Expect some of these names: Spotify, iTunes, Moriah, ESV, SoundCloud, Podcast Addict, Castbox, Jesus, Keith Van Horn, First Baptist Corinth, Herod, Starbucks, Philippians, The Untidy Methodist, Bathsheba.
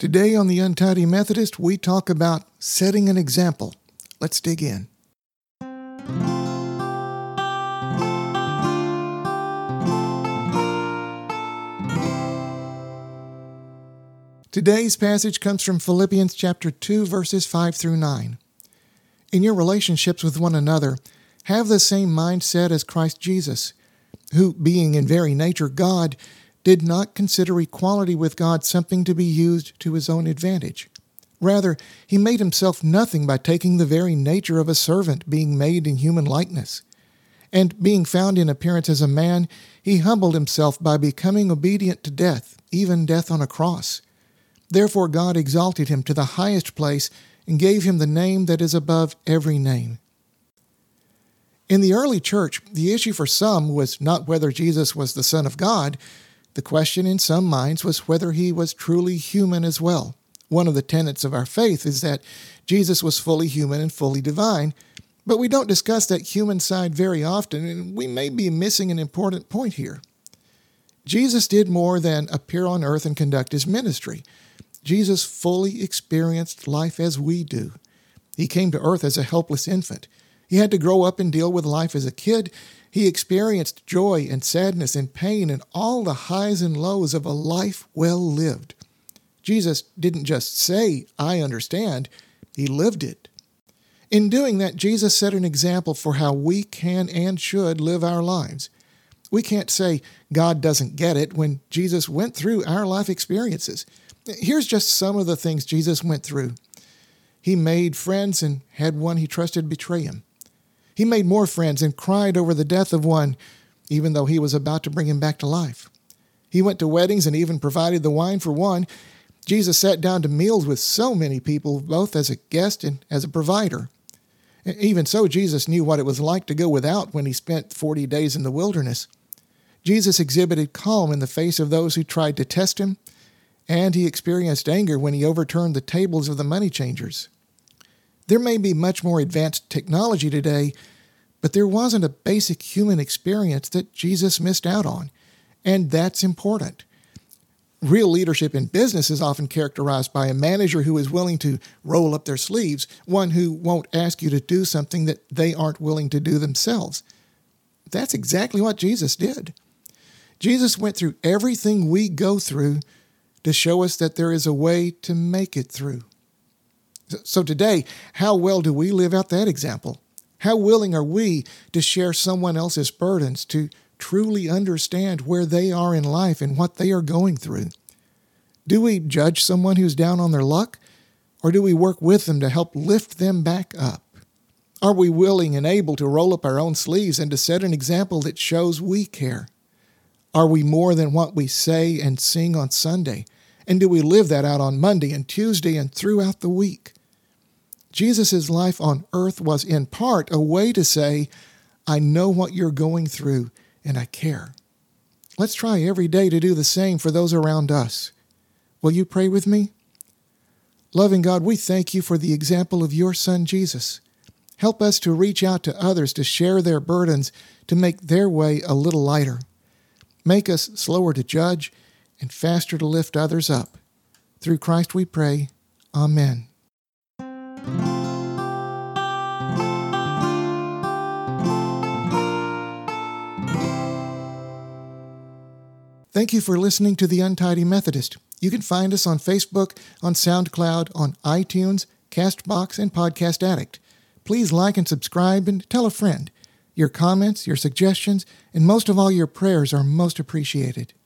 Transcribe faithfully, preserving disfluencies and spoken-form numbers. Today on The Untidy Methodist, we talk about setting an example. Let's dig in. Today's passage comes from Philippians chapter two, verses five through nine. In your relationships with one another, have the same mindset as Christ Jesus, who, being in very nature God, did not consider equality with God something to be used to his own advantage. Rather, he made himself nothing by taking the very nature of a servant, being made in human likeness. And being found in appearance as a man, he humbled himself by becoming obedient to death, even death on a cross. Therefore God exalted him to the highest place and gave him the name that is above every name. In the early church, the issue for some was not whether Jesus was the Son of God. The question in some minds was whether he was truly human as well. One of the tenets of our faith is that Jesus was fully human and fully divine, but we don't discuss that human side very often, and we may be missing an important point here. Jesus did more than appear on earth and conduct his ministry. Jesus fully experienced life as we do. He came to earth as a helpless infant. He had to grow up and deal with life as a kid. He experienced joy and sadness and pain and all the highs and lows of a life well lived. Jesus didn't just say, "I understand." He lived it. In doing that, Jesus set an example for how we can and should live our lives. We can't say God doesn't get it when Jesus went through our life experiences. Here's just some of the things Jesus went through. He made friends and had one he trusted betray him. He made more friends and cried over the death of one, even though he was about to bring him back to life. He went to weddings and even provided the wine for one. Jesus sat down to meals with so many people, both as a guest and as a provider. Even so, Jesus knew what it was like to go without when he spent forty days in the wilderness. Jesus exhibited calm in the face of those who tried to test him, and he experienced anger when he overturned the tables of the money changers. There may be much more advanced technology today, but there wasn't a basic human experience that Jesus missed out on, and that's important. Real leadership in business is often characterized by a manager who is willing to roll up their sleeves, one who won't ask you to do something that they aren't willing to do themselves. That's exactly what Jesus did. Jesus went through everything we go through to show us that there is a way to make it through. So today, how well do we live out that example? How willing are we to share someone else's burdens, to truly understand where they are in life and what they are going through? Do we judge someone who's down on their luck, or do we work with them to help lift them back up? Are we willing and able to roll up our own sleeves and to set an example that shows we care? Are we more than what we say and sing on Sunday? And do we live that out on Monday and Tuesday and throughout the week? Jesus' life on earth was in part a way to say, I know what you're going through, and I care. Let's try every day to do the same for those around us. Will you pray with me? Loving God, we thank you for the example of your Son, Jesus. Help us to reach out to others, to share their burdens, to make their way a little lighter. Make us slower to judge and faster to lift others up. Through Christ we pray. Amen. Thank you for listening to The Untidy Methodist. You can find us on Facebook, on SoundCloud, on iTunes, Castbox, and Podcast Addict. Please like and subscribe and tell a friend. Your comments, your suggestions, and most of all your prayers are most appreciated.